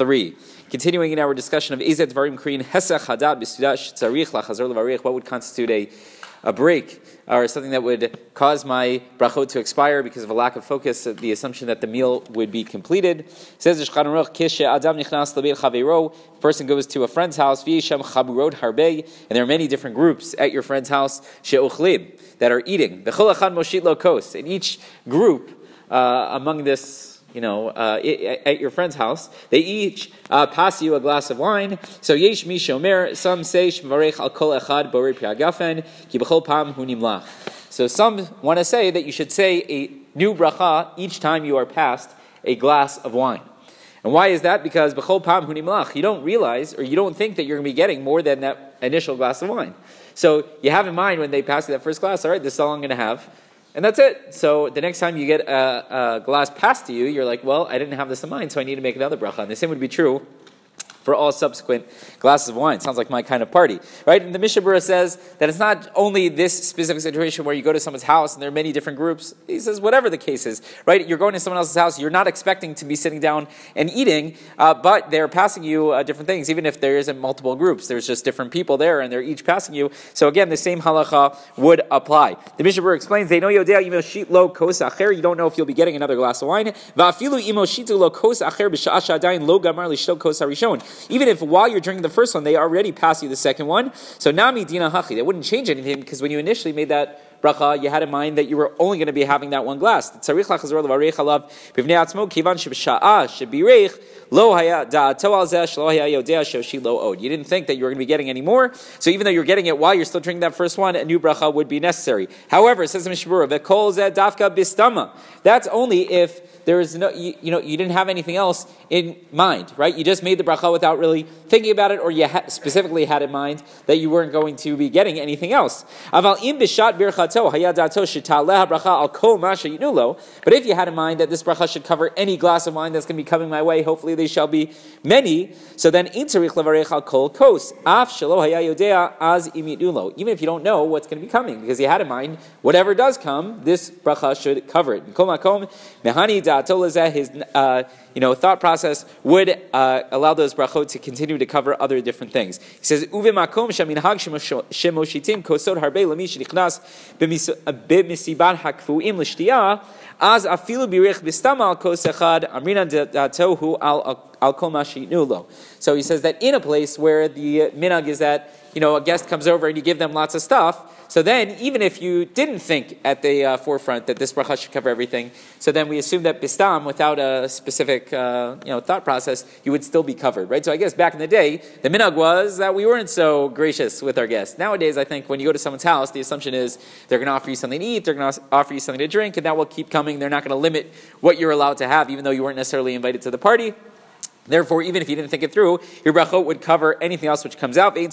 3. Continuing in our discussion of Ezet Varim Kriin Hesach Hadad B'Sudash Tzarich Lachazor Levarich, what would constitute a break or something that would cause my brachot to expire because of a lack of focus, the assumption that the meal would be completed. It says, a person goes to a friend's house, and there are many different groups at your friend's house that are eating. And each group among this, at your friend's house, they each pass you a glass of wine. So yesh mi shomer, some say shvarech al kol echad borei pri hagafen ki b'chol pam hu nimlach. So some want to say that you should say a new bracha each time you are passed a glass of wine. And why is that? Because b'chol pam hu nimlach, you don't realize or you don't think that you're going to be getting more than that initial glass of wine. So you have in mind when they pass you that first glass, all right, this is all I'm going to have. And that's it. So the next time you get a glass passed to you, you're like, well, I didn't have this in mind, so I need to make another bracha. And the same would be true for all subsequent glasses of wine. Sounds like my kind of party, right? And the Mishnah Berurah says that it's not only this specific situation where you go to someone's house and there are many different groups. He says whatever the case is, right? You're going to someone else's house, you're not expecting to be sitting down and eating, but they're passing you different things, even if there isn't multiple groups. There's just different people there and they're each passing you. So again, the same halakha would apply. The Mishnah Berurah explains, they know you don't know if you'll be getting another glass of wine. Even if while you're drinking the first one, they already pass you the second one. So nami dina hachi. That wouldn't change anything because when you initially made that bracha, you had in mind that you were only going to be having that one glass. You didn't think that you were going to be getting any more. So even though you're getting it while you're still drinking that first one, a new bracha would be necessary. However, says the Mishnah Berurah, that's only if there is no, you didn't have anything else in mind, right? You just made the bracha without really thinking about it, or you specifically had in mind that you weren't going to be getting anything else. But if you had in mind that this bracha should cover any glass of wine that's going to be coming my way, hopefully they shall be many, so then even if you don't know what's going to be coming, because you had in mind, whatever does come, this bracha should cover it. His thought process would allow those brachot to continue to cover other different things. He says, so he says that in a place where the minhag is that a guest comes over and you give them lots of stuff, so then, even if you didn't think at the forefront that this bracha should cover everything, so then we assume that bistam, without a specific thought process, you would still be covered, right? So I guess back in the day, the minhag was that we weren't so gracious with our guests. Nowadays, I think when you go to someone's house, the assumption is they're going to offer you something to eat, they're going to offer you something to drink, and that will keep coming. They're not going to limit what you're allowed to have, even though you weren't necessarily invited to the party. Therefore, even if you didn't think it through, your brachot would cover anything else which comes out. You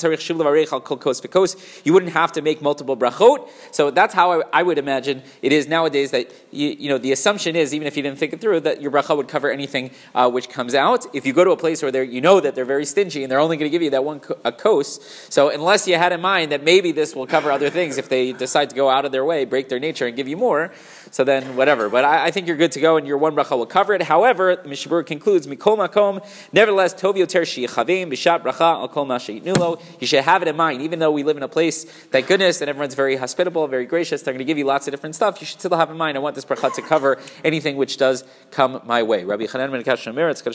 wouldn't have to make multiple brachot. So that's how I would imagine it is nowadays that, the assumption is, even if you didn't think it through, that your brachot would cover anything which comes out. If you go to a place where that they're very stingy and they're only going to give you that one kos, so unless you had in mind that maybe this will cover other things, if they decide to go out of their way, break their nature, and give you more, so then whatever. But I think you're good to go and your one bracha will cover it. However, the Mishnah Berurah concludes, Mikol Makom, nevertheless, tov yoter sheyichavim b'shat bracha al kol ma sheyitnu lo. You should have it in mind, even though we live in a place, thank goodness, and everyone's very hospitable, very gracious, they're going to give you lots of different stuff. You should still have in mind, I want this bracha to cover anything which does come my way. Rabbi Khananman Kashama.